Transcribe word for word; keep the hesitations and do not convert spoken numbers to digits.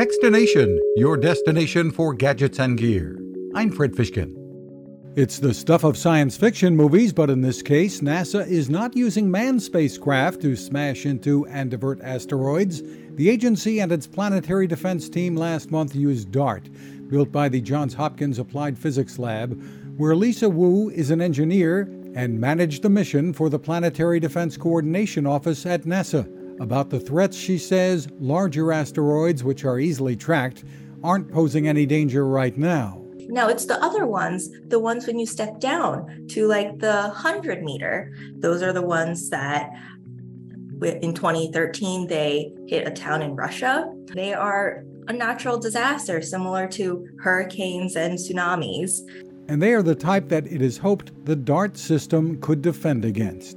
Technation, your destination for gadgets and gear. I'm Fred Fishkin. It's the stuff of science fiction movies, but in this case, NASA is not using manned spacecraft to smash into and divert asteroids. The agency and its planetary defense team last month used DART, built by the Johns Hopkins Applied Physics Lab, where Lisa Wu is an engineer and managed the mission for the Planetary Defense Coordination Office at NASA. About the threats, she says, larger asteroids, which are easily tracked, aren't posing any danger right now. No, it's the other ones, the ones when you step down to like the one hundred meter. Those are the ones that in twenty thirteen, they hit a town in Russia. They are a natural disaster similar to hurricanes and tsunamis. And they are the type that it is hoped the DART system could defend against.